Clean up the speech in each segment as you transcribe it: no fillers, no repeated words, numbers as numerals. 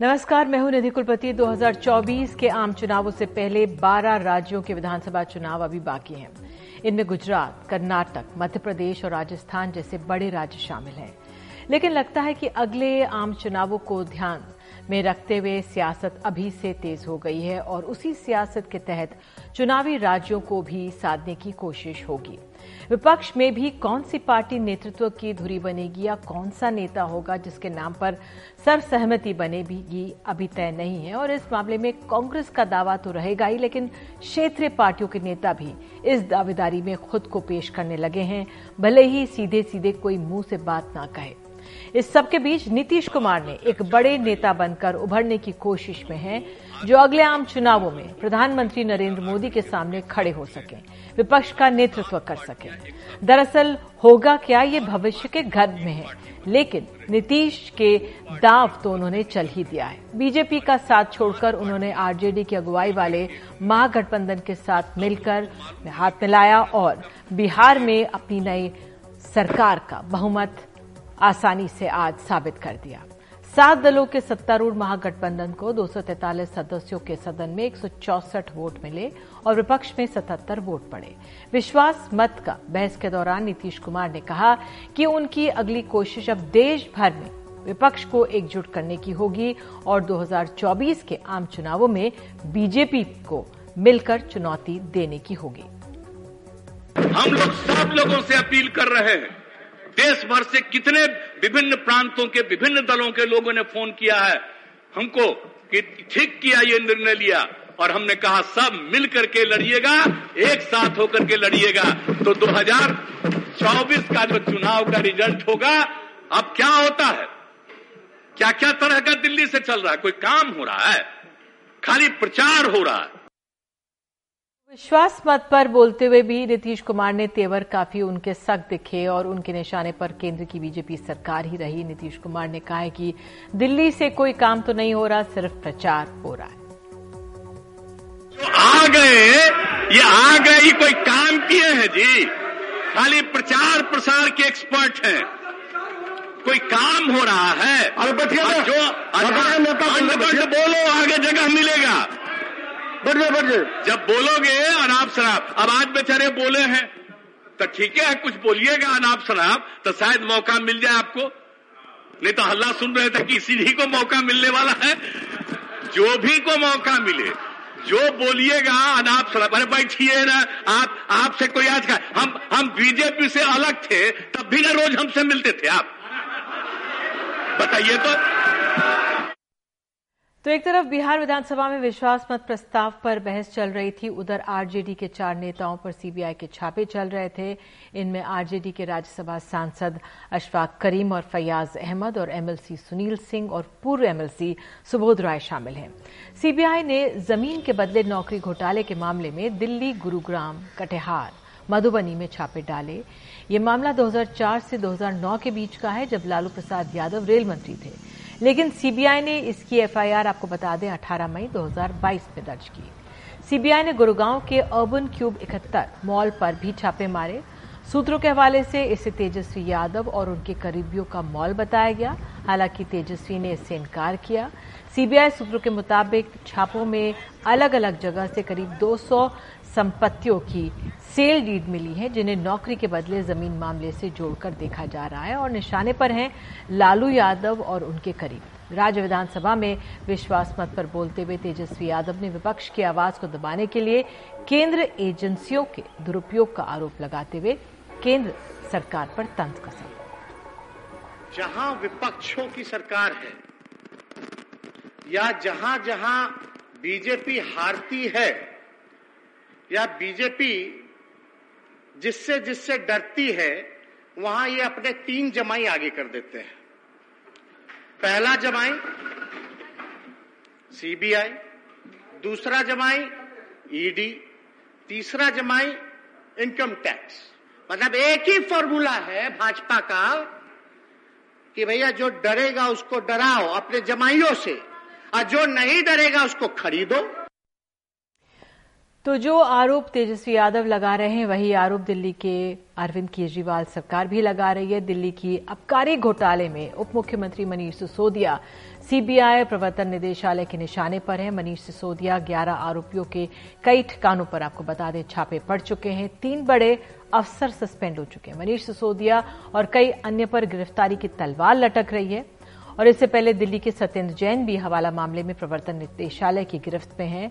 नमस्कार, मैं हूं निधि कुलपति। 2024 के आम चुनावों से पहले 12 राज्यों के विधानसभा चुनाव अभी बाकी हैं। इनमें गुजरात, कर्नाटक, मध्य प्रदेश और राजस्थान जैसे बड़े राज्य शामिल हैं। लेकिन लगता है कि अगले आम चुनावों को ध्यान में रखते हुए सियासत अभी से तेज हो गई है और उसी सियासत के तहत चुनावी राज्यों को भी साधने की कोशिश होगी। विपक्ष में भी कौन सी पार्टी नेतृत्व की धुरी बनेगी या कौन सा नेता होगा जिसके नाम पर सर्वसहमति बनेगी, अभी तय नहीं है। और इस मामले में कांग्रेस का दावा तो रहेगा ही, लेकिन क्षेत्रीय पार्टियों के नेता भी इस दावेदारी में खुद को पेश करने लगे हैं, भले ही सीधे सीधे कोई मुंह से बात ना कहे। इस सबके बीच नीतीश कुमार ने एक बड़े नेता बनकर उभरने की कोशिश में हैं, जो अगले आम चुनावों में प्रधानमंत्री नरेंद्र मोदी के सामने खड़े हो सकें, विपक्ष का नेतृत्व कर सकें। दरअसल होगा क्या, ये भविष्य के गर्भ में है, लेकिन नीतीश के दांव तो उन्होंने चल ही दिया है। बीजेपी का साथ छोड़कर उन्होंने आरजेडी की अगुवाई वाले महागठबंधन के साथ मिलकर हाथ मिलाया और बिहार में अपनी नई सरकार का बहुमत आसानी से आज साबित कर दिया। 7 दलों के सत्तारूढ़ महागठबंधन को 243 सदस्यों के सदन में 164 वोट मिले और विपक्ष में 77 वोट पड़े। विश्वास मत का बहस के दौरान नीतीश कुमार ने कहा कि उनकी अगली कोशिश अब देश भर में विपक्ष को एकजुट करने की होगी और 2024 के आम चुनावों में बीजेपी को मिलकर चुनौती देने की होगी। हम लोग सब लोगों से अपील कर रहे हैं। देश भर से कितने विभिन्न प्रांतों के विभिन्न दलों के लोगों ने फोन किया है हमको कि ठीक किया ये निर्णय लिया, और हमने कहा सब मिलकर के लड़िएगा, एक साथ होकर के लड़िएगा, तो 2024 का जो चुनाव का रिजल्ट होगा, अब क्या होता है, क्या क्या तरह का दिल्ली से चल रहा है, कोई काम हो रहा है, खाली प्रचार हो रहा है। विश्वास मत पर बोलते हुए भी नीतीश कुमार ने तेवर काफी उनके सख्त दिखे और उनके निशाने पर केंद्र की बीजेपी सरकार ही रही। नीतीश कुमार ने कहा है कि दिल्ली से कोई काम तो नहीं हो रहा, सिर्फ प्रचार हो रहा है। जो आ गए ये आ गए, ये कोई काम किए हैं जी, खाली प्रचार प्रसार के एक्सपर्ट हैं, कोई काम हो रहा है। अरे बैठिए, जो अनबंध बोलो आगे जगह मिलेगा, बढ़े जब बोलोगे अनाप शराब। अब आज बेचारे बोले हैं तो ठीक है, कुछ बोलिएगा अनाप शराब तो शायद मौका मिल जाए आपको, नहीं तो हल्ला सुन रहे थे कि इसी को मौका मिलने वाला है। जो भी को मौका मिले, जो बोलिएगा अनाप शराब। अरे बैठिए ना, आपसे कोई आज का हम बीजेपी से अलग थे तब भी ना रोज हमसे मिलते थे आप, बताइए। तो एक तरफ बिहार विधानसभा में विश्वास मत प्रस्ताव पर बहस चल रही थी, उधर आरजेडी के 4 नेताओं पर सीबीआई के छापे चल रहे थे। इनमें आरजेडी के राज्यसभा सांसद अशफाक करीम और फैयाज अहमद और एमएलसी सुनील सिंह और पूर्व एमएलसी सुबोध राय शामिल हैं। सीबीआई ने जमीन के बदले नौकरी घोटाले के मामले में दिल्ली, गुरुग्राम, कटिहार, मधुबनी में छापे डाले। ये मामला 2004 से 2009 के बीच का है, जब लालू प्रसाद यादव रेल मंत्री थे, लेकिन सीबीआई ने इसकी एफआईआर, आपको बता दें, 18 मई 2022 में दर्ज की। सीबीआई ने गुरुगांव के अर्बन क्यूब 71 मॉल पर भी छापे मारे। सूत्रों के हवाले से इसे तेजस्वी यादव और उनके करीबियों का मॉल बताया गया, हालांकि तेजस्वी ने इससे इनकार किया। सीबीआई सूत्रों के मुताबिक छापों में अलग अलग जगह से करीब 200 संपत्तियों की सेल डीड मिली है, जिन्हें नौकरी के बदले जमीन मामले से जोड़कर देखा जा रहा है और निशाने पर हैं लालू यादव और उनके करीब। राज्य विधानसभा में विश्वास मत पर बोलते हुए तेजस्वी यादव ने विपक्ष की आवाज को दबाने के लिए केंद्र एजेंसियों के दुरुपयोग का आरोप लगाते हुए केंद्र सरकार पर तंज कसा। जहां विपक्षों की सरकार है या जहां जहां बीजेपी हारती है या बीजेपी जिससे जिससे डरती है, वहां ये अपने 3 जमाई आगे कर देते हैं। पहला जमाई सीबीआई, दूसरा जमाई ईडी, तीसरा जमाई इनकम टैक्स। मतलब एक ही फॉर्मूला है भाजपा का कि भैया जो डरेगा उसको डराओ अपने जमाइयों से और जो नहीं डरेगा उसको खरीदो। तो जो आरोप तेजस्वी यादव लगा रहे हैं, वही आरोप दिल्ली के अरविंद केजरीवाल सरकार भी लगा रही है। दिल्ली की आबकारी घोटाले में उप मुख्यमंत्री मनीष सिसोदिया सीबीआई प्रवर्तन निदेशालय के निशाने पर है। मनीष सिसोदिया 11 आरोपियों के कई ठिकानों पर आपको बता दें छापे पड़ चुके हैं। 3 बड़े अफसर सस्पेंड हो चुके हैं। मनीष सिसोदिया और कई अन्य पर गिरफ्तारी की तलवार लटक रही है। और इससे पहले दिल्ली के सत्येंद्र जैन भी हवाला मामले में प्रवर्तन निदेशालय की गिरफ्त में हैं।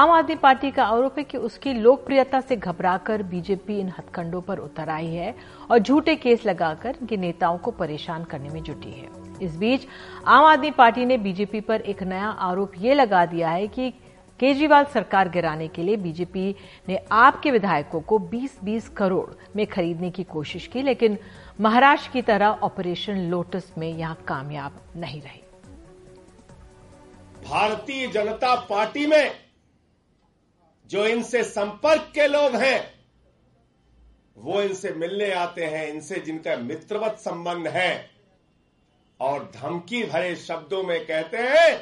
आम आदमी पार्टी का आरोप है कि उसकी लोकप्रियता से घबराकर बीजेपी इन हथकंडों पर उतर आई है और झूठे केस लगाकर इनके नेताओं को परेशान करने में जुटी है। इस बीच आम आदमी पार्टी ने बीजेपी पर एक नया आरोप ये लगा दिया है कि केजरीवाल सरकार गिराने के लिए बीजेपी ने आपके विधायकों को 20-20 करोड़ में खरीदने की कोशिश की, लेकिन महाराष्ट्र की तरह ऑपरेशन लोटस में यहां कामयाब नहीं रही। भारतीय जनता पार्टी में जो इनसे संपर्क के लोग हैं वो इनसे मिलने आते हैं, इनसे जिनका मित्रवत संबंध है, और धमकी भरे शब्दों में कहते हैं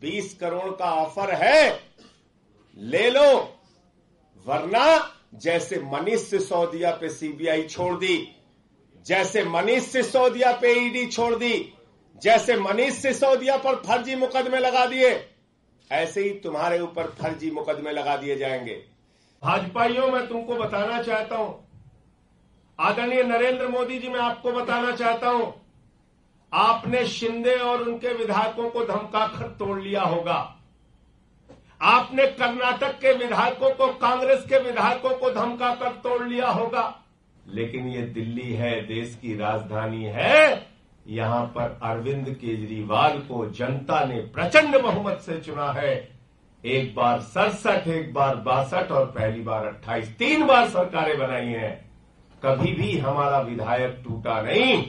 20 करोड़ का ऑफर है, ले लो, वरना जैसे मनीष सिसोदिया पे सीबीआई छोड़ दी, जैसे मनीष सिसोदिया पे ईडी छोड़ दी, जैसे मनीष सिसोदिया पर फर्जी मुकदमे लगा दिए, ऐसे ही तुम्हारे ऊपर फर्जी मुकदमे लगा दिए जाएंगे। भाजपाइयों, मैं तुमको बताना चाहता हूं, आदरणीय नरेंद्र मोदी जी, मैं आपको बताना चाहता हूं, आपने शिंदे और उनके विधायकों को धमकाकर तोड़ लिया होगा। आपने कर्नाटक के विधायकों को, कांग्रेस के विधायकों को धमकाकर तोड़ लिया होगा, लेकिन ये दिल्ली है, देश की राजधानी है, यहां पर अरविंद केजरीवाल को जनता ने प्रचंड बहुमत से चुना है। एक बार 67, एक बार 62 और पहली बार 28, 3 बार सरकारें बनाई हैं, कभी भी हमारा विधायक टूटा नहीं।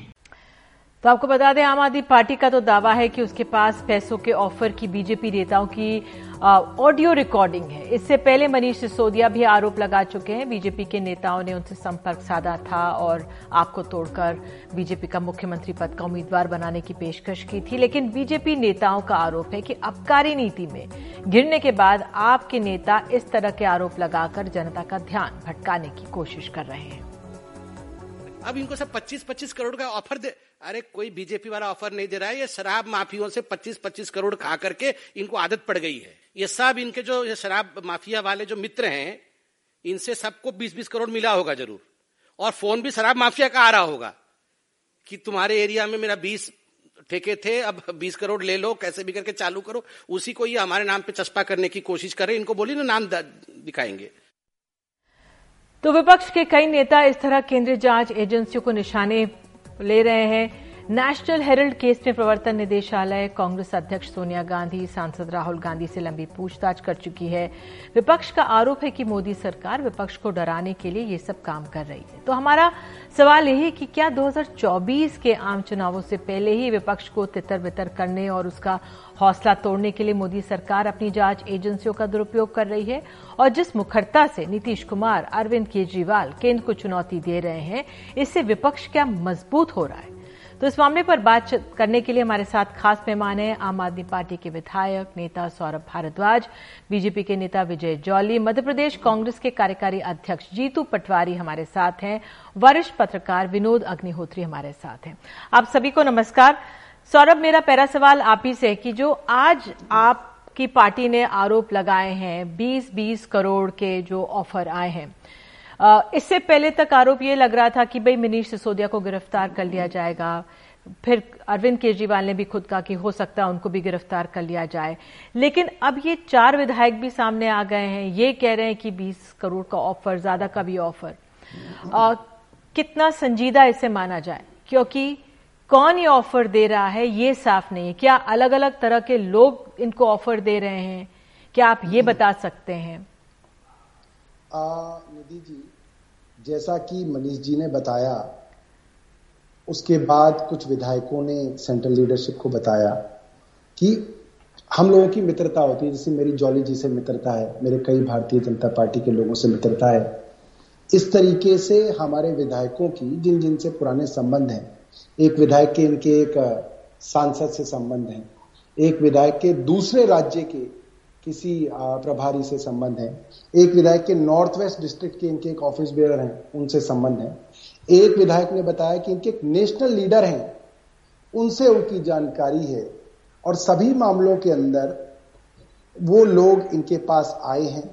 तो आपको बता दें, आम आदमी पार्टी का तो दावा है कि उसके पास पैसों के ऑफर की बीजेपी नेताओं की ऑडियो रिकॉर्डिंग है। इससे पहले मनीष सिसोदिया भी आरोप लगा चुके हैं बीजेपी के नेताओं ने उनसे संपर्क साधा था और आपको तोड़कर बीजेपी का मुख्यमंत्री पद का उम्मीदवार बनाने की पेशकश की थी। लेकिन बीजेपी नेताओं का आरोप है कि आबकारी नीति में गिरने के बाद आपके नेता इस तरह के आरोप लगाकर जनता का ध्यान भटकाने की कोशिश कर रहे हैं। अब इनको सब 25-25 करोड़ का ऑफर दे, अरे कोई बीजेपी वाला ऑफर नहीं दे रहा है। ये शराब माफियों से 25-25 करोड़ खा करके इनको आदत पड़ गई है। ये सब इनके जो ये शराब माफिया वाले जो मित्र हैं, इनसे सबको 20-20 करोड़ मिला होगा जरूर, और फोन भी शराब माफिया का आ रहा होगा कि तुम्हारे एरिया में मेरा 20 ठेके थे, अब 20 करोड़ ले लो, कैसे भी करके चालू करो। उसी को ये हमारे नाम पे चस्पा करने की कोशिश करे, इनको बोलिए ना, नाम दिखाएंगे। तो विपक्ष के कई नेता इस तरह केंद्रीय जांच एजेंसियों को निशाने ले रहे हैं। नेशनल हेरल्ड केस में प्रवर्तन निदेशालय कांग्रेस अध्यक्ष सोनिया गांधी, सांसद राहुल गांधी से लंबी पूछताछ कर चुकी है। विपक्ष का आरोप है कि मोदी सरकार विपक्ष को डराने के लिए ये सब काम कर रही है। तो हमारा सवाल यही है कि क्या 2024 के आम चुनावों से पहले ही विपक्ष को तितर बितर करने और उसका हौसला तोड़ने के लिए मोदी सरकार अपनी जांच एजेंसियों का दुरुपयोग कर रही है? और जिस मुखरता से नीतीश कुमार, अरविंद केजरीवाल केंद्र को चुनौती दे रहे हैं, इससे विपक्ष क्या मजबूत हो रहा है? तो इस मामले पर बात करने के लिए हमारे साथ खास मेहमान हैं आम आदमी पार्टी के विधायक नेता सौरभ भारद्वाज, बीजेपी के नेता विजय जौली, मध्य प्रदेश कांग्रेस के कार्यकारी अध्यक्ष जीतू पटवारी हमारे साथ हैं, वरिष्ठ पत्रकार विनोद अग्निहोत्री हमारे साथ हैं। आप सभी को नमस्कार। सौरभ, मेरा पहला सवाल आप ही से है कि जो आज आपकी पार्टी ने आरोप लगाए हैं 20-20 करोड़ के जो ऑफर आए हैं, इससे पहले तक आरोप ये लग रहा था कि भाई मनीष सिसोदिया को गिरफ्तार कर लिया जाएगा, फिर अरविंद केजरीवाल ने भी खुद कहा कि हो सकता है उनको भी गिरफ्तार कर लिया जाए, लेकिन अब ये 4 विधायक भी सामने आ गए हैं, ये कह रहे हैं कि 20 करोड़ का ऑफर, ज्यादा का भी ऑफर। कितना संजीदा इसे माना जाए, क्योंकि कौन ये ऑफर दे रहा है ये साफ नहीं है। क्या अलग अलग तरह के लोग इनको ऑफर दे रहे हैं, क्या आप ये बता सकते हैं? निधि जी, जैसा कि मनीष जी ने बताया, उसके बाद कुछ विधायकों ने सेंट्रल लीडरशिप को बताया कि हम लोगों की मित्रता होती है, जैसे मेरी जौली जी से मित्रता है, मेरे कई भारतीय जनता पार्टी के लोगों से मित्रता है। इस तरीके से हमारे विधायकों की जिन जिनसे पुराने संबंध हैं, एक विधायक के इनके एक सांसद से संबंध हैं, एक विधायक के दूसरे राज्य के किसी प्रभारी से संबंध हैं, एक विधायक के नॉर्थ वेस्ट डिस्ट्रिक्ट के इनके एक ऑफिस बेयर हैं, उनसे संबंध हैं, एक विधायक ने बताया कि इनके एक नेशनल लीडर हैं, उनसे उनकी जानकारी है, और सभी मामलों के अंदर वो लोग इनके पास आए हैं।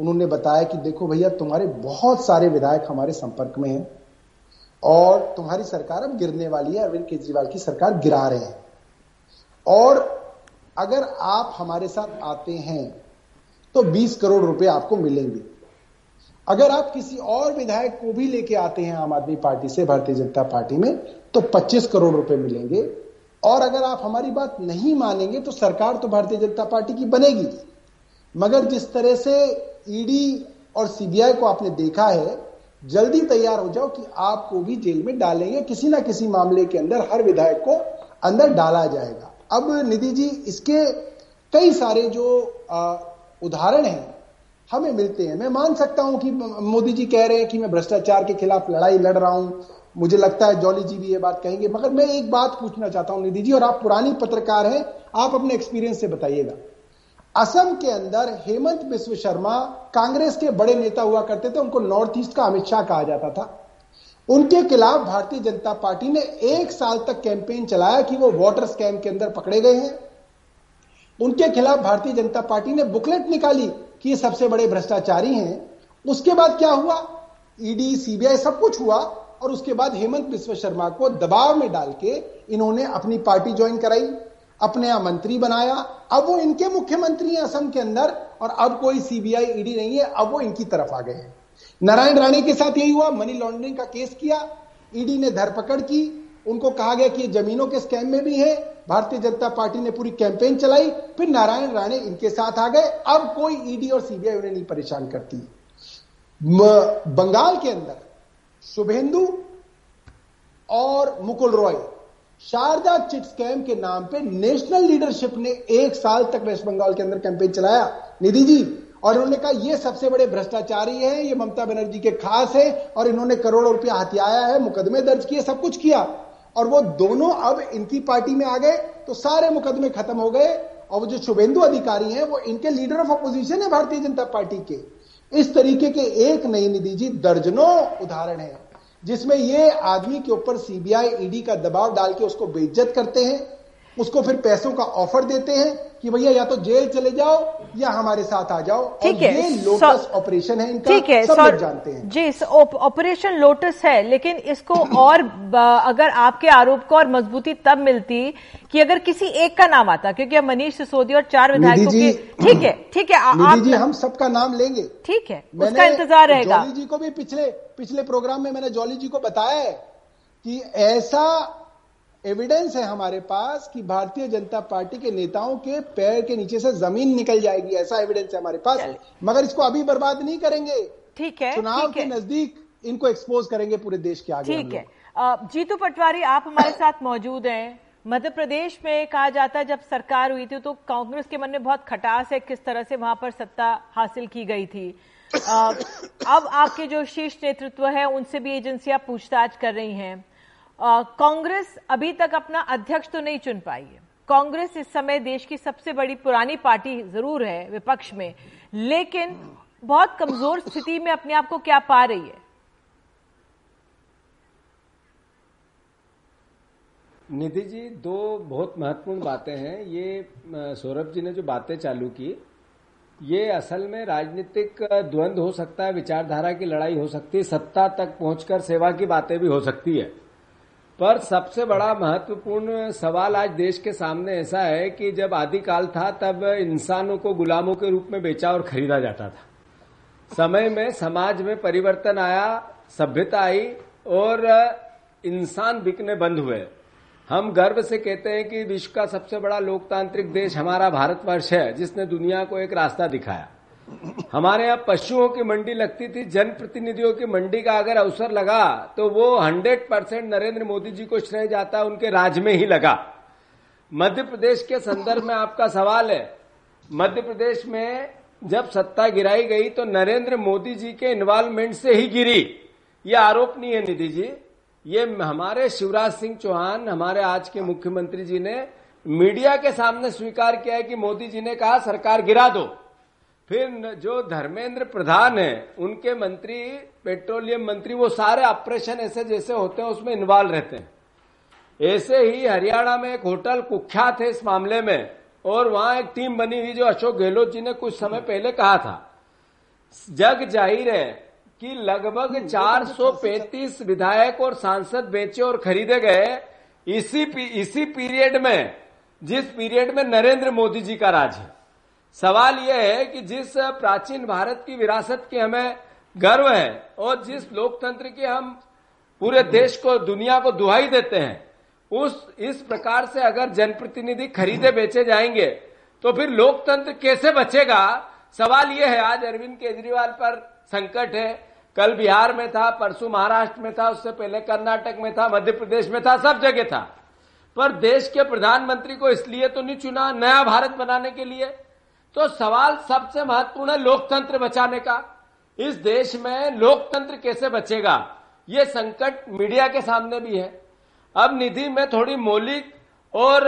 उन्होंने बताया कि देखो भैया, तुम्हारे बहुत सारे विधायक हमारे संपर्क में हैं और तुम्हारी सरकार अब गिरने वाली है, अरविंद केजरीवाल की सरकार गिरा रहे हैं, और अगर आप हमारे साथ आते हैं तो 20 करोड़ रुपए आपको मिलेंगे। अगर आप किसी और विधायक को भी लेके आते हैं आम आदमी पार्टी से, भारतीय जनता पार्टी में, तो 25 करोड़ रुपए मिलेंगे, और अगर आप हमारी बात नहीं मानेंगे तो सरकार तो भारतीय जनता पार्टी की बनेगी। मगर जिस तरह से ईडी और सीबीआई को आपने देखा है, जल्दी तैयार हो जाओ कि आपको भी जेल में डालेंगे, किसी ना किसी मामले के अंदर हर विधायक को अंदर डाला जाएगा। अब निधि जी, इसके कई सारे जो उदाहरण हैं हमें मिलते हैं। मैं मान सकता हूं कि मोदी जी कह रहे हैं कि मैं भ्रष्टाचार के खिलाफ लड़ाई लड़ रहा हूं, मुझे लगता है जौली जी भी ये बात कहेंगे, मगर मैं एक बात पूछना चाहता हूं निधि जी, और आप पुरानी पत्रकार हैं, आप अपने एक्सपीरियंस से बताइएगा। असम के अंदर हिमंत बिस्वा सरमा कांग्रेस के बड़े नेता हुआ करते थे, उनको नॉर्थ ईस्ट का अमित शाह कहा जाता था। उनके खिलाफ भारतीय जनता पार्टी ने 1 साल तक कैंपेन चलाया कि वो वाटर स्कैम के अंदर पकड़े गए हैं। उनके खिलाफ भारतीय जनता पार्टी ने बुकलेट निकाली कि ये सबसे बड़े भ्रष्टाचारी हैं। उसके बाद क्या हुआ? ईडी, सीबीआई, सब कुछ हुआ, और उसके बाद हिमंत बिस्वा सरमा को दबाव में डाल के इन्होंने अपनी पार्टी ज्वाइन कराई, अपने यहां मंत्री बनाया। अब वो इनके मुख्यमंत्री हैं असम के अंदर, और अब कोई सीबीआई, ईडी नहीं है, अब वो इनकी तरफ आ गए हैं। नारायण राणे के साथ यही हुआ, मनी लॉन्ड्रिंग का केस किया, ईडी ने धरपकड़ की, उनको कहा गया कि ये जमीनों के स्कैम में भी है। भारतीय जनता पार्टी ने पूरी कैंपेन चलाई, फिर नारायण राणे इनके साथ आ गए। अब कोई ईडी और सीबीआई उन्हें नहीं परेशान करती। बंगाल के अंदर शुभेंदु और मुकुल रॉय, शारदा चिट स्कैम के नाम पे नेशनल लीडरशिप ने 1 साल तक वेस्ट बंगाल के अंदर कैंपेन चलाया निधि जी, और उन्होंने कहा ये सबसे बड़े भ्रष्टाचारी हैं, ये ममता बनर्जी के खास हैं, और इन्होंने करोड़ों रुपया हथियाया है, मुकदमे दर्ज किए, सब कुछ किया, और वो दोनों अब इनकी पार्टी में आ गए तो सारे मुकदमे खत्म हो गए। और वो जो शुभेंदु अधिकारी हैं वो इनके लीडर ऑफ अपोजिशन है भारतीय जनता पार्टी के। इस तरीके के एक नई निधि जी दर्जनों उदाहरण है जिसमें ये आदमी के ऊपर सीबीआई, ईडी का दबाव डाल के उसको बेइज्जत करते हैं, उसको फिर पैसों का ऑफर देते हैं कि भैया या तो जेल चले जाओ या हमारे साथ आ जाओ। ठीक है, ये लोटस ऑपरेशन है इनका, ठीक है, सब लोग जानते हैं जी, ऑपरेशन लोटस है। लेकिन इसको और अगर आपके आरोप को और मजबूती तब मिलती कि अगर किसी एक का नाम आता, क्योंकि अब मनीष सिसोदिया और 4 विधायकों के, ठीक है ठीक है, आप जी, हम सबका नाम लेंगे, ठीक है, उसका इंतजार रहेगा। जौली जी को भी पिछले प्रोग्राम में मैंने जौली जी को बताया है कि ऐसा एविडेंस है हमारे पास कि भारतीय जनता पार्टी के नेताओं के पैर के नीचे से जमीन निकल जाएगी, ऐसा एविडेंस है हमारे पास, मगर इसको अभी बर्बाद नहीं करेंगे, ठीक है, चुनाव के नजदीक इनको एक्सपोज करेंगे पूरे देश के आगे, ठीक है। जीतू पटवारी, आप हमारे साथ मौजूद हैं। मध्य प्रदेश में कहा जाता है जब सरकार हुई थी तो कांग्रेस के मन में बहुत खटास है किस तरह से वहां पर सत्ता हासिल की गई थी। अब आपके जो शीर्ष नेतृत्व है उनसे भी एजेंसियां पूछताछ कर रही हैं। कांग्रेस अभी तक अपना अध्यक्ष तो नहीं चुन पाई है। कांग्रेस इस समय देश की सबसे बड़ी पुरानी पार्टी जरूर है विपक्ष में, लेकिन बहुत कमजोर स्थिति में अपने आप को क्या पा रही है? निधि जी, 2 बहुत महत्वपूर्ण बातें हैं। ये सौरभ जी ने जो बातें चालू की, ये असल में राजनीतिक द्वंद्व हो सकता है, विचारधारा की लड़ाई हो सकती है, सत्ता तक पहुंचकर सेवा की बातें भी हो सकती है, पर सबसे बड़ा महत्वपूर्ण सवाल आज देश के सामने ऐसा है कि जब आदिकाल था तब इंसानों को गुलामों के रूप में बेचा और खरीदा जाता था। समय में समाज में परिवर्तन आया, सभ्यता आई और इंसान बिकने बंद हुए। हम गर्व से कहते हैं कि विश्व का सबसे बड़ा लोकतांत्रिक देश हमारा भारतवर्ष है, जिसने दुनिया को एक रास्ता दिखाया। हमारे यहाँ पशुओं की मंडी लगती थी, जनप्रतिनिधियों की मंडी का अगर अवसर लगा तो वो 100% नरेंद्र मोदी जी को श्रेय जाता, उनके राज में ही लगा। मध्य प्रदेश के संदर्भ में आपका सवाल है, मध्य प्रदेश में जब सत्ता गिराई गई तो नरेंद्र मोदी जी के इन्वॉल्वमेंट से ही गिरी, ये आरोप नहीं है निधि जी। ये हमारे शिवराज सिंह चौहान, हमारे आज के मुख्यमंत्री जी ने मीडिया के सामने स्वीकार किया है कि मोदी जी ने कहा सरकार गिरा दो। फिर जो धर्मेंद्र प्रधान है, उनके मंत्री, पेट्रोलियम मंत्री, वो सारे ऑपरेशन ऐसे जैसे होते हैं उसमें इन्वॉल्व रहते हैं। ऐसे ही हरियाणा में एक होटल कुख्यात है इस मामले में और वहां एक टीम बनी हुई, जो अशोक गहलोत जी ने कुछ समय पहले कहा था। जग जाहिर है कि लगभग 435 विधायक और सांसद बेचे और खरीदे गए इसी पीरियड में, जिस पीरियड में नरेंद्र मोदी जी का राज है। सवाल यह है कि जिस प्राचीन भारत की विरासत के हमें गर्व है और जिस लोकतंत्र के हम पूरे देश को, दुनिया को दुहाई देते हैं, इस प्रकार से अगर जनप्रतिनिधि खरीदे बेचे जाएंगे तो फिर लोकतंत्र कैसे बचेगा। सवाल यह है। आज अरविंद केजरीवाल पर संकट है, कल बिहार में था, परसों महाराष्ट्र में था, उससे पहले कर्नाटक में था, मध्य प्रदेश में था, सब जगह था। पर देश के प्रधानमंत्री को इसलिए तो नहीं चुना, नया भारत बनाने के लिए। तो सवाल सबसे महत्वपूर्ण है लोकतंत्र बचाने का। इस देश में लोकतंत्र कैसे बचेगा, ये संकट मीडिया के सामने भी है। अब निधि में थोड़ी मौलिक और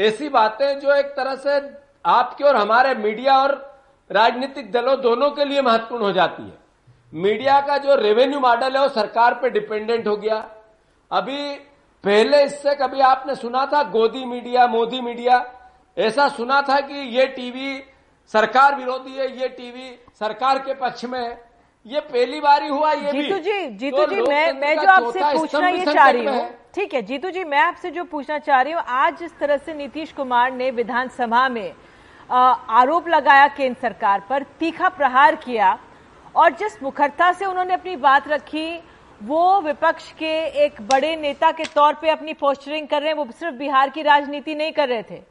ऐसी बातें जो एक तरह से आपके और हमारे मीडिया और राजनीतिक दलों दोनों के लिए महत्वपूर्ण हो जाती है। मीडिया का जो रेवेन्यू मॉडल है वो सरकार पे डिपेंडेंट हो गया। अभी पहले इससे कभी आपने सुना था गोदी मीडिया, मोदी मीडिया, ऐसा सुना था कि ये टीवी सरकार विरोधी है, ये टीवी सरकार के पक्ष में है। ये पहली बार ही हुआ। ये जीतू जी मैं जो आपसे पूछना ये चाह रही हूँ, ठीक है जीतू जी, मैं आपसे जो पूछना चाह रही हूँ, आज जिस तरह से नीतीश कुमार ने विधानसभा में आरोप लगाया, केंद्र सरकार पर तीखा प्रहार किया और जिस मुखरता से उन्होंने अपनी बात रखी, वो विपक्ष के एक बड़े नेता के तौर पे अपनी पोस्चरिंग कर रहे हैं। वो सिर्फ बिहार की राजनीति नहीं कर रहे थे।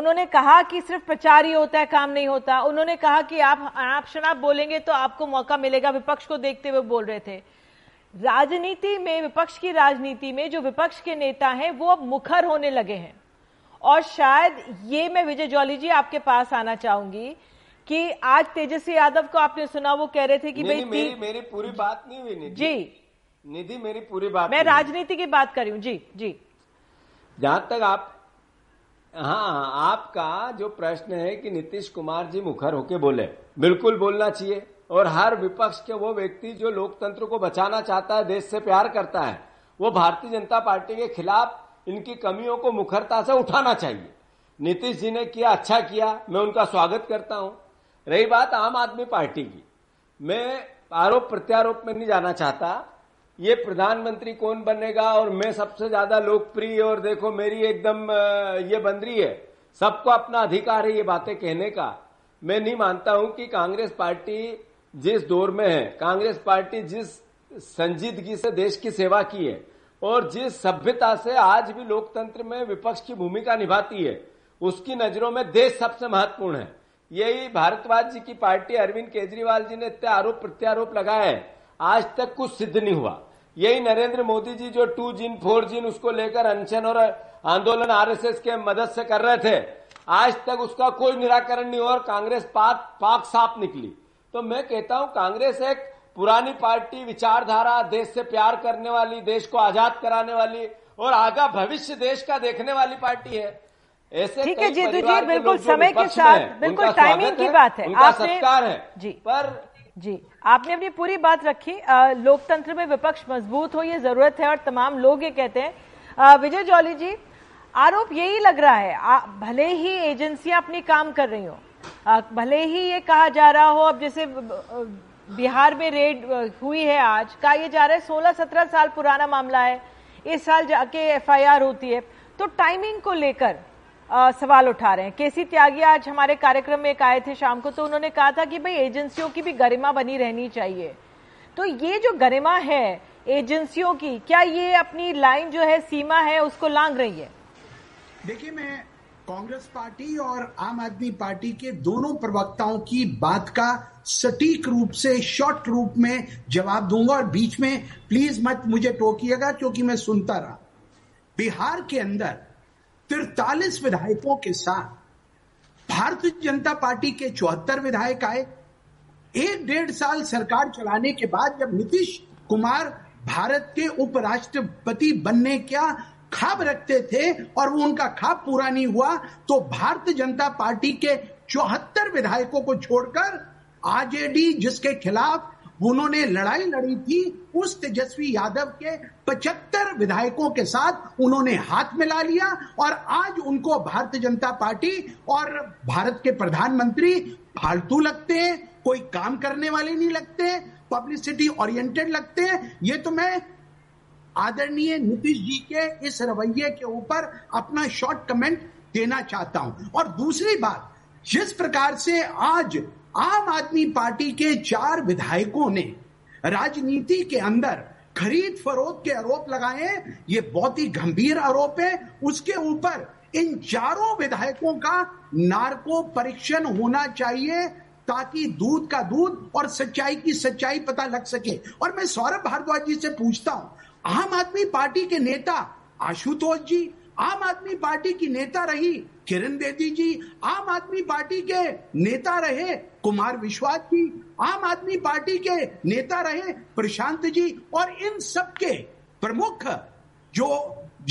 उन्होंने कहा कि सिर्फ प्रचार ही होता है, काम नहीं होता। उन्होंने कहा कि आप शराब बोलेंगे तो आपको मौका मिलेगा, विपक्ष को देखते हुए बोल रहे थे। राजनीति में, विपक्ष की राजनीति में जो विपक्ष के नेता हैं वो अब मुखर होने लगे हैं। और शायद ये मैं विजय जौली जी आपके पास आना चाहूंगी कि आज तेजस्वी यादव को आपने सुना, वो कह रहे थे कि भाई मेरी पूरी बात नहीं हुई जी, निधि मेरी पूरी बात, मैं राजनीति की बात कर रही हूँ जी। जहां तक आपका जो प्रश्न है कि नीतीश कुमार जी मुखर होके बोले, बिल्कुल बोलना चाहिए। और हर विपक्ष के वो व्यक्ति जो लोकतंत्र को बचाना चाहता है, देश से प्यार करता है, वो भारतीय जनता पार्टी के खिलाफ इनकी कमियों को मुखरता से उठाना चाहिए। नीतीश जी ने किया, अच्छा किया, मैं उनका स्वागत करता हूँ। रही बात आम आदमी पार्टी की, मैं आरोप प्रत्यारोप में नहीं जाना चाहता। ये प्रधानमंत्री कौन बनेगा और मैं सबसे ज्यादा लोकप्रिय और देखो मेरी एकदम ये बन रही है, सबको अपना अधिकार है ये बातें कहने का। मैं नहीं मानता हूं कि कांग्रेस पार्टी जिस दौर में है, कांग्रेस पार्टी जिस संजीदगी से देश की सेवा की है और जिस सभ्यता से आज भी लोकतंत्र में विपक्ष की भूमिका निभाती है, उसकी नजरों में देश सबसे महत्वपूर्ण है। यही भारतवाद जी की पार्टी, अरविंद केजरीवाल जी ने इतने आरोप प्रत्यारोप लगाया है, आज तक कुछ सिद्ध नहीं हुआ। यही नरेंद्र मोदी जी जो 2 जिन 4 जिन उसको लेकर अनशन और आंदोलन आरएसएस के मदद से कर रहे थे, आज तक उसका कोई निराकरण नहीं हुआ और कांग्रेस पाक साफ निकली। तो मैं कहता हूं कांग्रेस एक पुरानी पार्टी, विचारधारा, देश से प्यार करने वाली, देश को आजाद कराने वाली और आगा भविष्य देश का देखने वाली पार्टी है। ऐसे ठीक है जीतू जी, बिल्कुल समय के साथ, बिल्कुल टाइमिंग की बात है, उनका सत्कार है। पर जी आपने अपनी पूरी बात रखी। लोकतंत्र में विपक्ष मजबूत हो, ये जरूरत है और तमाम लोग ये कहते हैं। विजय जौली जी, आरोप यही लग रहा है, भले ही एजेंसियां अपनी काम कर रही हो, भले ही ये कहा जा रहा हो, अब जैसे बिहार में रेड हुई है, आज कहा ये जा रहा है 16-17 साल पुराना मामला है, इस साल जाके एफआईआर होती है, तो टाइमिंग को लेकर सवाल उठा रहे हैं। के सी त्यागी आज हमारे कार्यक्रम में एक आए थे शाम को, तो उन्होंने कहा था कि भाई एजेंसियों की भी गरिमा बनी रहनी चाहिए। तो ये जो गरिमा है एजेंसियों की, क्या ये अपनी लाइन जो है, सीमा है, उसको लांघ रही है? देखिए, मैं कांग्रेस पार्टी और आम आदमी पार्टी के दोनों प्रवक्ताओं की बात का सटीक रूप से, शॉर्ट रूप में जवाब दूंगा और बीच में प्लीज मत मुझे टोकिएगा क्योंकि मैं सुनता रहा। बिहार के अंदर 43 विधायकों के साथ भारतीय जनता पार्टी के 74 विधायक आए। 1.5 साल सरकार चलाने के बाद जब नीतीश कुमार भारत के उपराष्ट्रपति बनने का ख्वाब रखते थे और वो उनका ख्वाब पूरा नहीं हुआ, तो भारतीय जनता पार्टी के 74 विधायकों को छोड़कर आरजेडी, जिसके खिलाफ उन्होंने लड़ाई लड़ी थी उस तेजस्वी यादव के 75 विधायकों के साथ, उन्होंने हाथ मिला लिया और आज उनको भारतीय जनता पार्टी और भारत के प्रधानमंत्री फालतू लगते हैं, कोई काम करने वाले नहीं लगते, पब्लिसिटी ओरिएंटेड लगते हैं। ये तो मैं आदरणीय नीतीश जी के इस रवैये के ऊपर अपना शॉर्ट कमेंट देना चाहता हूं। और दूसरी बात, जिस प्रकार से आज आम आदमी पार्टी के 4 विधायकों ने राजनीति के अंदर खरीद फरोख्त के आरोप लगाए, ये बहुत ही गंभीर आरोप है। उसके ऊपर इन 4 विधायकों का नार्को परीक्षण होना चाहिए ताकि दूध का दूध और सच्चाई की सच्चाई पता लग सके। और मैं सौरभ भारद्वाज जी से पूछता हूं, आम आदमी पार्टी के नेता आशुतोष जी, आम आदमी पार्टी की नेता रही किरण बेदी जी, आम आदमी पार्टी के नेता रहे कुमार विश्वास जी, आम आदमी पार्टी के नेता रहे प्रशांत जी, और इन सबके प्रमुख जो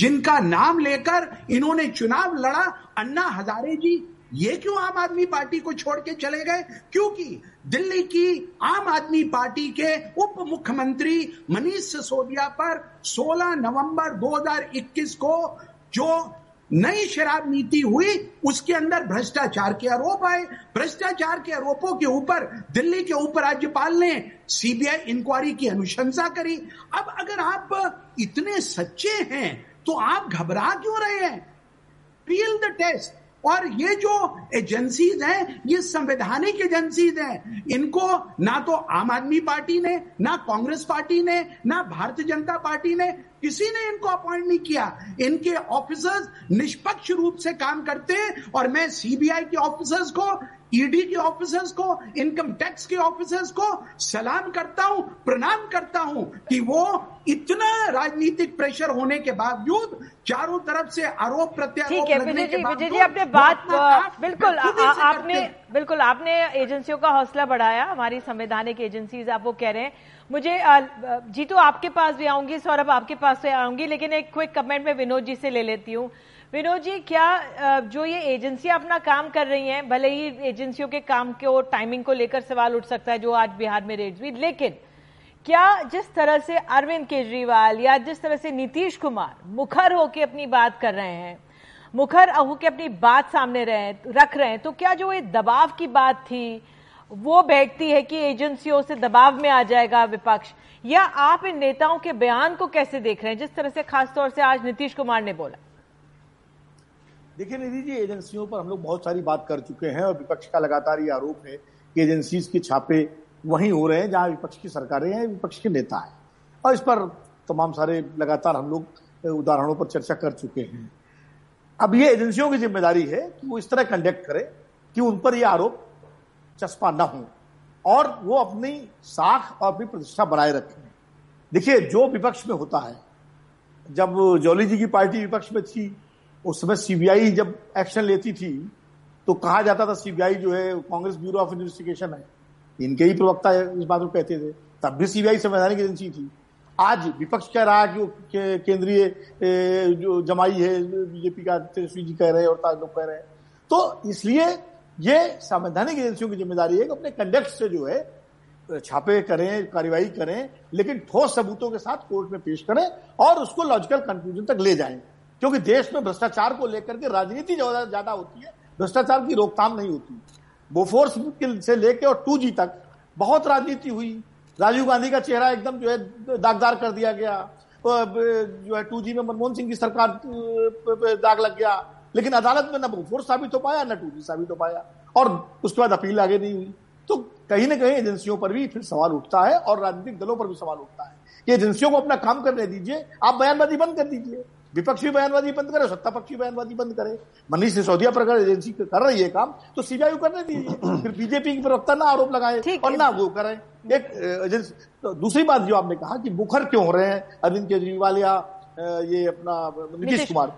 जिनका नाम लेकर इन्होंने चुनाव लड़ा, अन्ना हजारे जी, ये क्यों आम आदमी पार्टी को छोड़ के चले गए? क्योंकि दिल्ली की आम आदमी पार्टी के उप मुख्यमंत्री मनीष सिसोदिया पर 16 नवंबर 2021 को जो नई शराब नीति हुई उसके अंदर भ्रष्टाचार के आरोप आए। भ्रष्टाचार के आरोपों के ऊपर दिल्ली के उपराज्यपाल ने सीबीआई इंक्वायरी की अनुशंसा करी। अब अगर आप इतने सच्चे हैं तो आप घबरा क्यों रहे हैं? Feel the test. और ये जो एजेंसीज हैं ये संवैधानिक एजेंसीज हैं, इनको ना तो आम आदमी पार्टी ने, ना कांग्रेस पार्टी ने, ना भारतीय जनता पार्टी ने, किसी ने इनको अपॉइंट नहीं किया। इनके ऑफिसर्स निष्पक्ष रूप से काम करते हैं और मैं सीबीआई के ऑफिसर्स को, ईडी के ऑफिसर्स को, इनकम टैक्स के ऑफिसर्स को सलाम करता हूं, प्रणाम करता हूं कि वो इतना राजनीतिक प्रेशर होने के बावजूद, चारों तरफ से आरोप प्रत्यारोप लगने के बावजूद। विजय जी, आपने बात बिल्कुल, आपने बिल्कुल आपने एजेंसियों का हौसला बढ़ाया, हमारी संवैधानिक एजेंसीज आप वो कह रहे हैं। मुझे जीतू आपके पास भी आऊंगी, सौरभ आपके पास से आऊंगी, लेकिन एक क्विक कमेंट में विनोद जी से ले लेती हूँ। विनोद जी, क्या जो ये एजेंसियां अपना काम कर रही हैं, भले ही एजेंसियों के काम के और टाइमिंग को लेकर सवाल उठ सकता है जो आज बिहार में रेड्स हुई, लेकिन क्या जिस तरह से अरविंद केजरीवाल या जिस तरह से नीतीश कुमार मुखर होकर अपनी बात कर रहे हैं, मुखर होकर अपनी बात सामने रख रहे हैं, तो क्या जो ये दबाव की बात थी वो बैठती है कि एजेंसियों से दबाव में आ जाएगा विपक्ष? या आप इन नेताओं के बयान को कैसे देख रहे हैं जिस तरह से खासतौर से आज नीतीश कुमार ने बोला? देखिए निधि जी, एजेंसियों पर हम लोग बहुत सारी बात कर चुके हैं और विपक्ष का लगातार ये आरोप है कि एजेंसीज के छापे वहीं हो रहे हैं जहां विपक्ष की सरकारें हैं, विपक्ष के नेता हैं, और इस पर तमाम सारे लगातार हम लोग उदाहरणों पर चर्चा कर चुके हैं। अब ये एजेंसियों की जिम्मेदारी है कि वो इस तरह कंडक्ट करें कि उन पर ये आरोप चस्पा ना हो और वो अपनी साख और अपनी प्रतिष्ठा बनाए रखें। देखिए जो विपक्ष में होता है, जब जौली जी की पार्टी विपक्ष में थी उस समय सीबीआई जब एक्शन लेती थी तो कहा जाता था सीबीआई जो है कांग्रेस ब्यूरो ऑफ इन्वेस्टिगेशन है, इनके ही प्रवक्ता इस बात को कहते थे, तब भी सीबीआई संवैधानिक एजेंसी थी। आज विपक्ष कह रहा है कि केंद्रीय जो जमाई है बीजेपी का, तेजस्वी जी कह रहे हैं और ताज लोग कह रहे हैं, तो इसलिए ये संवैधानिक एजेंसियों की जिम्मेदारी है कि अपने कंडक्ट से जो है छापे करें, कार्रवाई करें, लेकिन ठोस सबूतों के साथ कोर्ट में पेश करें और उसको लॉजिकल कंक्लूजन तक ले जाएं, क्योंकि देश में भ्रष्टाचार को लेकर के राजनीति ज्यादा होती है, भ्रष्टाचार की रोकथाम नहीं होती। बोफोर्स से लेकर और 2G तक बहुत राजनीति हुई, राजीव गांधी का चेहरा एकदम जो है दागदार कर दिया गया, जो है 2G में मनमोहन सिंह की सरकार दाग लग गया, लेकिन अदालत में ना बोफोर्स साबित हो पाया ना 2G साबित हो पाया और उसके बाद अपील आगे नहीं हुई। तो कहीं ना कहीं एजेंसियों पर भी फिर सवाल उठता है और राजनीतिक दलों पर भी सवाल उठता है कि एजेंसियों को अपना काम करने दीजिए, आप बयानबाजी बंद कर दीजिए, विपक्षी बयानबाजी बंद करे, सत्ता पक्षी बयानबाजी बंद करे। मनीष सिसोदिया पर अगर एजेंसी कर रही है काम तो सीबीआई करने दीजिए, फिर बीजेपी के प्रवक्ता ना आरोप लगाए और ना वो करें। तो दूसरी बात जो आपने कहा कि मुखर क्यों हो रहे हैं अरविंद केजरीवाल या ये अपना नीतीश कुमार,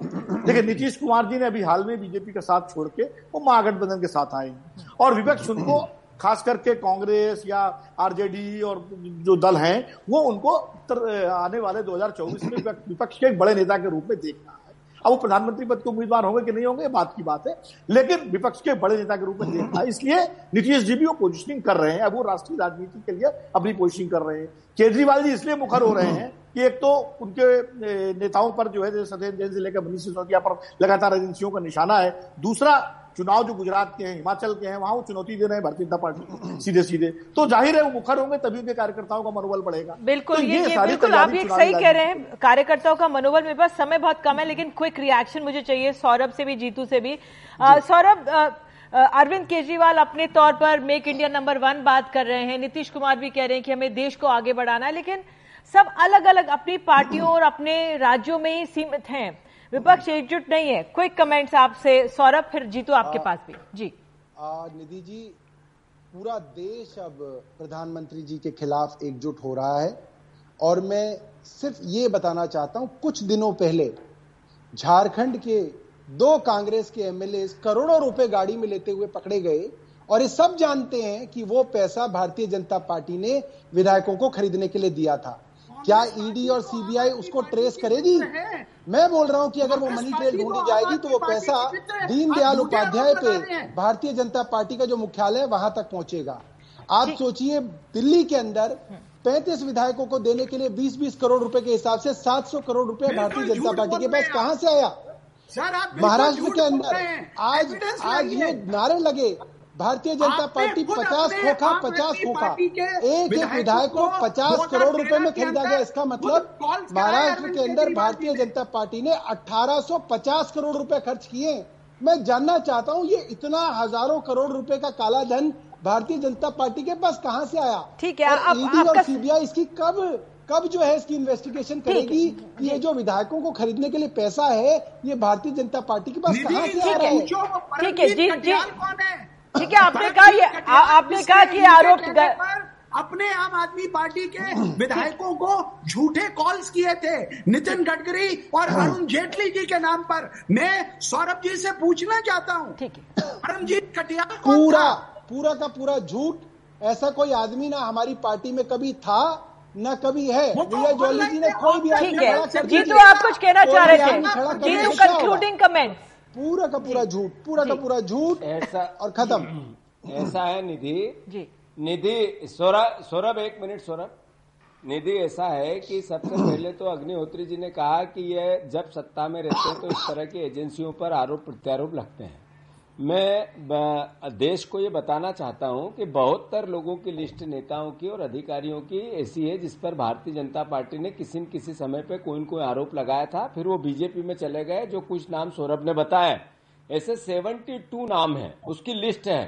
लेकिन नीतीश कुमार जी ने अभी हाल में बीजेपी का साथ छोड़ के वो महागठबंधन के साथ आए और विपक्ष उनको खास करके कांग्रेस या आरजेडी और जो दल हैं वो उनको आने वाले 2024 में विपक्ष के एक बड़े नेता के रूप में देख रहा है अब वो प्रधानमंत्री पद के उम्मीदवार होंगे कि नहीं होंगे बात की बात है, लेकिन विपक्ष के बड़े नेता के रूप में देखा, इसलिए नीतीश जी भी वो पोजिशनिंग कर रहे हैं, अब वो राष्ट्रीय राजनीति के लिए अपनी पोजिशनिंग कर रहे हैं। केजरीवाल जी इसलिए मुखर हो रहे हैं कि एक तो उनके नेताओं पर जो है जैसे सत्येंद्र जैन से लेकर मनीष सिसोदिया पर लगातार एजेंसियों का निशाना है, दूसरा चुनाव जो गुजरात के हैं, हिमाचल के हैं, वहां वो चुनौती दे रहे हैं भारतीय जनता पार्टी सीधे सीधे, तो जाहिर है वो मुखर होंगे तभी उनके कार्यकर्ताओं का मनोबल बढ़ेगा। बिल्कुल, तो ये बिल्कुल आप एक सही कह रहे हैं, कार्यकर्ताओं का मनोबल। मेरे पास समय बहुत कम है लेकिन क्विक रिएक्शन मुझे चाहिए सौरभ से भी, जीतू से भी। सौरभ, अरविंद केजरीवाल अपने तौर पर मेक इंडिया नंबर वन बात कर रहे हैं, नीतीश कुमार भी कह रहे हैं कि हमें देश को आगे बढ़ाना है, लेकिन सब अलग अलग अपनी पार्टियों और अपने राज्यों में ही सीमित हैं, विपक्ष एकजुट नहीं है। क्विक कमेंट्स आपसे सौरभ, फिर जीतू आपके पास भी। जी निधि जी, पूरा देश अब प्रधानमंत्री जी के खिलाफ एकजुट हो रहा है और मैं सिर्फ ये बताना चाहता हूं, कुछ दिनों पहले झारखंड के 2 कांग्रेस के एमएलए करोड़ों रुपए गाड़ी में लेते हुए पकड़े गए और ये सब जानते हैं कि वो पैसा भारतीय जनता पार्टी ने विधायकों को खरीदने के लिए दिया था। क्या ईडी और सीबीआई उसको ट्रेस करेगी? मैं बोल रहा हूं कि अगर वो मनी ट्रेल ढूंढी जाएगी तो वो पैसा दीनदयाल उपाध्याय पे भारतीय जनता पार्टी का जो मुख्यालय है वहां तक पहुंचेगा। आप सोचिए, दिल्ली के अंदर 35 विधायकों को देने के लिए 20-20 करोड़ रुपए के हिसाब से 700 करोड़ रुपए भारतीय जनता पार्टी के पास कहां से आया? महाराष्ट्र के अंदर आज ये नारे लगे, भारतीय जनता पार्टी 50 खोखा, एक विधायक को 50 करोड़ रुपए में खरीदा गया। इसका मतलब महाराष्ट्र के अंदर भारतीय जनता पार्टी ने 1850 करोड़ रुपए खर्च किए। मैं जानना चाहता हूं ये इतना हजारों करोड़ रुपए का काला धन भारतीय जनता पार्टी के पास कहां से आया? ठीक है, ईडी और सीबीआई इसकी कब जो है इसकी इन्वेस्टिगेशन करेगी कि ये जो विधायकों को खरीदने के लिए पैसा है ये भारतीय जनता पार्टी के पास कहां से आ रहा है? ठीक है, ठीक है, आपने कहा कि आरोप अपने आम आदमी पार्टी के विधायकों को झूठे कॉल्स किए थे नितिन गडकरी और अरुण जेटली जी के नाम पर। मैं सौरभ जी से पूछना चाहता हूँ, ठीक है, परमजीत कटियाल पूरा का पूरा झूठ, ऐसा कोई आदमी ना हमारी पार्टी में कभी था ना कभी है। विजय जौली जी ने कोई भी आदमी खड़ा कर दिया। जीतू, आप कुछ कहना चाह रहे थे? Jitu, concluding comment. पूरा का पूरा झूठ ऐसा और खत्म, ऐसा है निधि। सौरभ, एक मिनट सौरभ। निधि, ऐसा है कि सबसे पहले तो अग्निहोत्री जी ने कहा कि ये जब सत्ता में रहते हैं तो इस तरह की एजेंसियों पर आरोप प्रत्यारोप लगते हैं। मैं देश को ये बताना चाहता हूं कि 72 लोगों की लिस्ट नेताओं की और अधिकारियों की ऐसी है जिस पर भारतीय जनता पार्टी ने किसी न किसी समय पे कोई न कोई आरोप लगाया था, फिर वो बीजेपी में चले गए। जो कुछ नाम सौरभ ने बताया, ऐसे 72 नाम है, उसकी लिस्ट है,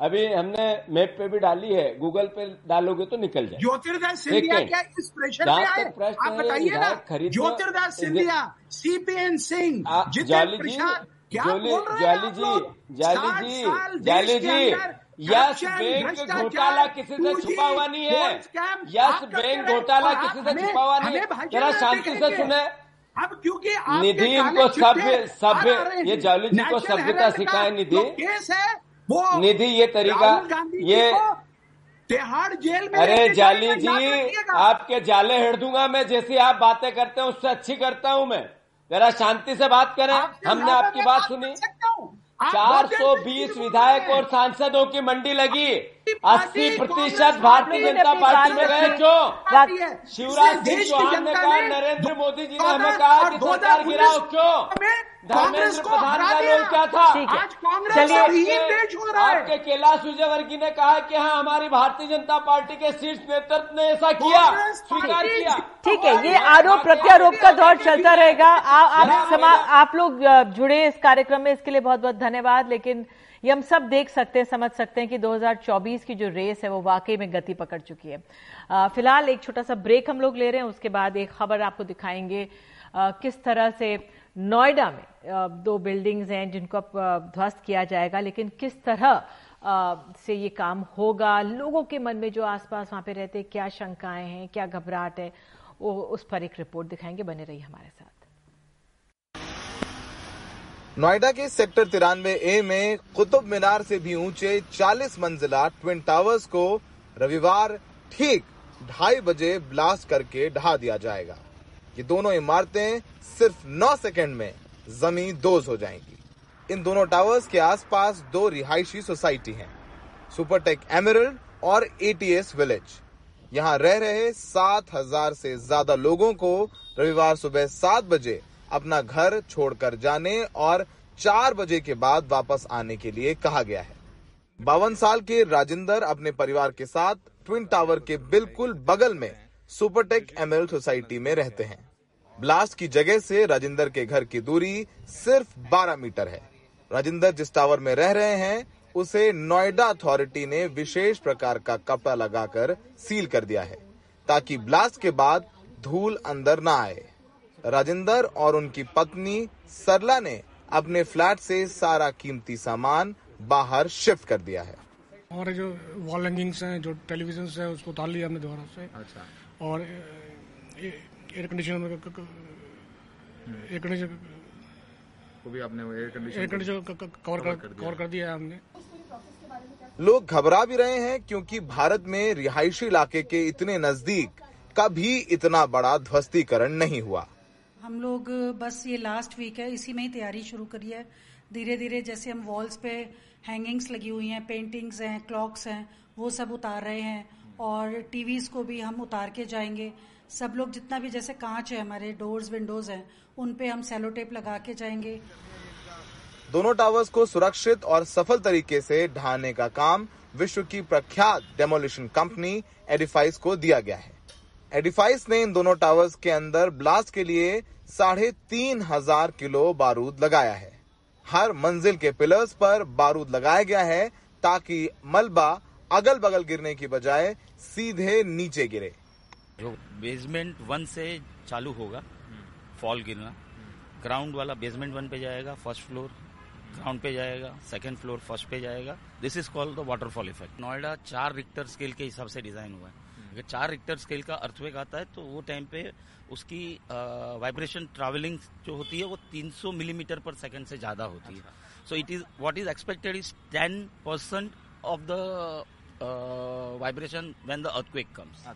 अभी हमने मैप पे भी डाली है, गूगल पे डालोगे तो निकल जाए। ज्योतिरादित्य सिंधिया क्या इस प्रेशर में आए? आप बताइए ना, ज्योतिरादित्य सिंधिया, सीपीएन सिंह, जितेंद्र प्रसाद, जाली जी, यस बैंक घोटाला किसी से छुपा हुआ नहीं है। यस बैंक घोटाला किसी से छुपा हुआ नहीं है। जरा शांति से सुने। अब क्योंकि निधि इनको सभ्य, ये जाली जी को सभ्यता सिखाए। निधि, ये तरीका, ये तिहाड़ जेल में। अरे जाली जी, आपके जाले हेड़ दूंगा मैं। जैसी आप बातें करते हैं उससे अच्छी करता हूँ मैं। जरा शांति से बात करें। हमने आपकी बात सुनी। 420 विधायक और सांसदों की मंडी लगी। 80% भारतीय जनता पार्टी में गए। क्यों? शिवराज सिंह चौहान ने कहा, नरेंद्र मोदी जी ने हमें कहा कि सरकार गिराओ। क्यों? धर्मेंद्र प्रधान का रोल क्या था? चलिए, आपके कैलाश विजयवर्गीय ने कहा कि हाँ, हमारी भारतीय जनता पार्टी के शीर्ष नेतृत्व ने ऐसा किया, स्वीकार किया। ठीक है, ये आरोप प्रत्यारोप का दौर चलता रहेगा। आप लोग जुड़े इस कार्यक्रम में, इसके लिए बहुत बहुत धन्यवाद। लेकिन ये हम सब देख सकते हैं, समझ सकते हैं कि 2024 की जो रेस है वो वाकई में गति पकड़ चुकी है। फिलहाल एक छोटा सा ब्रेक हम लोग ले रहे हैं, उसके बाद एक खबर आपको दिखाएंगे किस तरह से नोएडा में 2 बिल्डिंग्स हैं जिनको अब ध्वस्त किया जाएगा, लेकिन किस तरह से ये काम होगा, लोगों के मन में जो आसपास वहां पे रहते क्या शंकाएं हैं, क्या घबराहट है, उस पर एक रिपोर्ट दिखाएंगे। बने रहिए हमारे साथ। नोएडा के सेक्टर 93A में कुतुब मीनार से भी ऊंचे 40 मंजिला ट्विन टावर्स को रविवार ठीक 2:30 बजे ब्लास्ट करके ढहा दिया जाएगा। ये दोनों इमारतें सिर्फ 9 सेकंड में जमींदोज हो जाएंगी। इन दोनों टावर्स के आसपास दो रिहायशी सोसाइटी हैं, सुपरटेक एमरल्ड और एटीएस विलेज। यहाँ रह रहे 7,000 से ज्यादा लोगों को रविवार सुबह 7 बजे अपना घर छोड़कर जाने और 4 बजे के बाद वापस आने के लिए कहा गया है। 52 साल के राजेंद्र अपने परिवार के साथ ट्विन टावर के बिल्कुल बगल में सुपरटेक एमरल्ड सोसाइटी में रहते हैं। ब्लास्ट की जगह से राजेंद्र के घर की दूरी सिर्फ 12 मीटर है। राजेंद्र जिस टावर में रह रहे हैं उसे नोएडा अथॉरिटी ने विशेष प्रकार का कपड़ा लगाकर सील कर दिया है ताकि ब्लास्ट के बाद धूल अंदर ना आए। राजेंद्र और उनकी पत्नी सरला ने अपने फ्लैट से सारा कीमती सामान बाहर शिफ्ट कर दिया है। हमारे जो वॉल हैंगिंग्स हैं, जो टेलीविजन है, उसको उतार लिया हमने दोबारा से। अच्छा। और एयर कंडीशनर कवर कर दिया हमने। लोग घबरा भी रहे हैं क्योंकि भारत में रिहायशी इलाके के इतने नजदीक कभी इतना बड़ा ध्वस्तीकरण नहीं हुआ। हम लोग बस ये लास्ट वीक है, इसी में ही तैयारी शुरू करी है। धीरे धीरे जैसे हम वॉल्स पे हैंगिंग्स लगी हुई हैं, पेंटिंग्स हैं, क्लॉक्स हैं, वो सब उतार रहे हैं और टीवीज को भी हम उतार के जाएंगे। सब लोग जितना भी जैसे कांच है, हमारे डोर्स विंडोज हैं, उन पे हम सेलो टेप लगा के जाएंगे। दोनों टावर्स को सुरक्षित और सफल तरीके से ढहाने का काम विश्व की प्रख्यात डेमोलिशन कंपनी एडिफाइस को दिया गया है। एडिफाइस ने इन दोनों टावर्स के अंदर ब्लास्ट के लिए 3,500 किलो बारूद लगाया है। हर मंजिल के पिलर्स पर बारूद लगाया गया है ताकि मलबा अगल बगल गिरने की बजाय सीधे नीचे गिरे। बेसमेंट 1 से चालू होगा फॉल गिरना, ग्राउंड वाला बेसमेंट 1 पे जाएगा, फर्स्ट फ्लोर ग्राउंड पे जाएगा, सेकंड फ्लोर फर्स्ट पे जाएगा। This is called the waterfall effect. Noida 4 Richter scale के हिसाब से डिजाइन हुआ है। अगर 4 रिक्टर स्केल का अर्थवेक आता है तो वो टाइम पे उसकी वाइब्रेशन ट्रैवलिंग जो होती है वो 300 मिलीमीटर पर सेकंड से ज्यादा होती है। So it is what is expected is 10% of the vibration when the earthquake comes.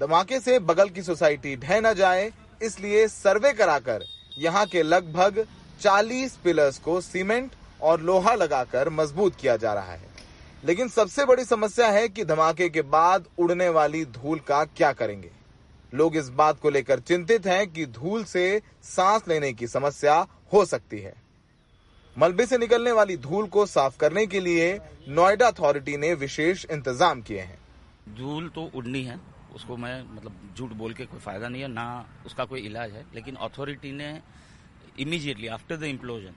धमाके से बगल की सोसाइटी ढह न जाए इसलिए सर्वे कराकर यहाँ के लगभग 40 पिलर्स को सीमेंट और लोहा लगाकर मजबूत किया जा रहा है। लेकिन सबसे बड़ी समस्या है कि धमाके के बाद उड़ने वाली धूल का क्या करेंगे। लोग इस बात को लेकर चिंतित हैं कि धूल से सांस लेने की समस्या हो सकती है। मलबे से निकलने वाली धूल को साफ करने के लिए नोएडा अथॉरिटी ने विशेष इंतजाम किए हैं। धूल तो उड़नी है, उसको मैं झूठ बोल के कोई फायदा नहीं है, ना उसका कोई इलाज है। लेकिन अथॉरिटी ने immediately after the implosion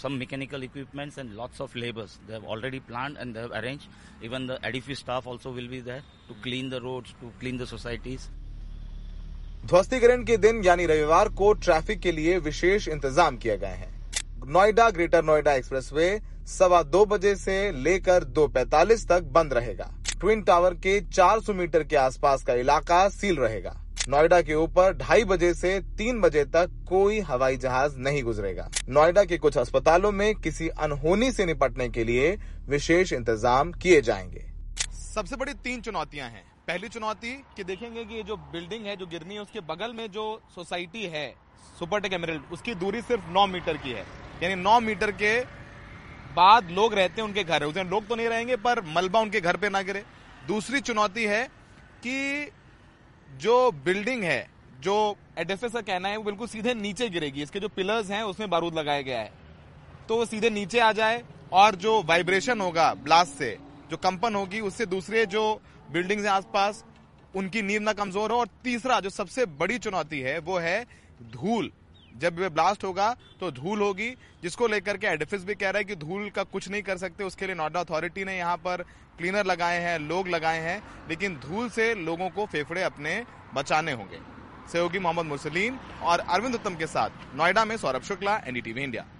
some mechanical equipments and lots of labors they have already planned and they have arranged. Even the edifice staff also will be there to clean the roads, to clean the societies. ध्वस्तीकरण के दिन यानी रविवार को traffic के लिए विशेष इंतजाम किए गए हैं। नोएडा ग्रेटर नोएडा एक्सप्रेसवे 2:15 बजे से लेकर 2:45 तक बंद रहेगा। ट्विन टावर के 400 मीटर के आसपास का इलाका सील रहेगा। नोएडा के ऊपर 2:30 बजे से 3 बजे तक कोई हवाई जहाज नहीं गुजरेगा। नोएडा के कुछ अस्पतालों में किसी अनहोनी से निपटने के लिए विशेष इंतजाम किए जाएंगे। सबसे बड़ी 3 चुनौतियां हैं। पहली चुनौती कि देखेंगे कि ये जो बिल्डिंग है जो गिरनी है उसके बगल में जो सोसाइटी है सुपरटेक एमरल्ड, उसकी दूरी सिर्फ 9 मीटर की है। यानी 9 मीटर के बाद लोग रहते हैं, उनके घर है, उसमें लोग तो नहीं रहेंगे पर मलबा उनके घर पे ना गिरे। दूसरी चुनौती है कि जो बिल्डिंग है, जो एडिफाइस का कहना है, वो बिल्कुल सीधे नीचे गिरेगी। इसके जो पिलर्स हैं उसमें बारूद लगाया गया है तो वो सीधे नीचे आ जाए और जो वाइब्रेशन होगा ब्लास्ट से, जो कंपन होगी, उससे दूसरे जो बिल्डिंग्स हैं आसपास उनकी नींव ना कमजोर हो। और तीसरा जो सबसे बड़ी चुनौती है वो है धूल। जब वे ब्लास्ट होगा तो धूल होगी, जिसको लेकर के एडिफाइस भी कह रहा है कि धूल का कुछ नहीं कर सकते। उसके लिए नोएडा अथॉरिटी ने यहाँ पर क्लीनर लगाए हैं, लोग लगाए हैं, लेकिन धूल से लोगों को फेफड़े अपने बचाने होंगे। सहयोगी मोहम्मद मुसलीम और अरविंद उत्तम के साथ नोएडा में सौरभ शुक्ला, एनडीटीवी इंडिया।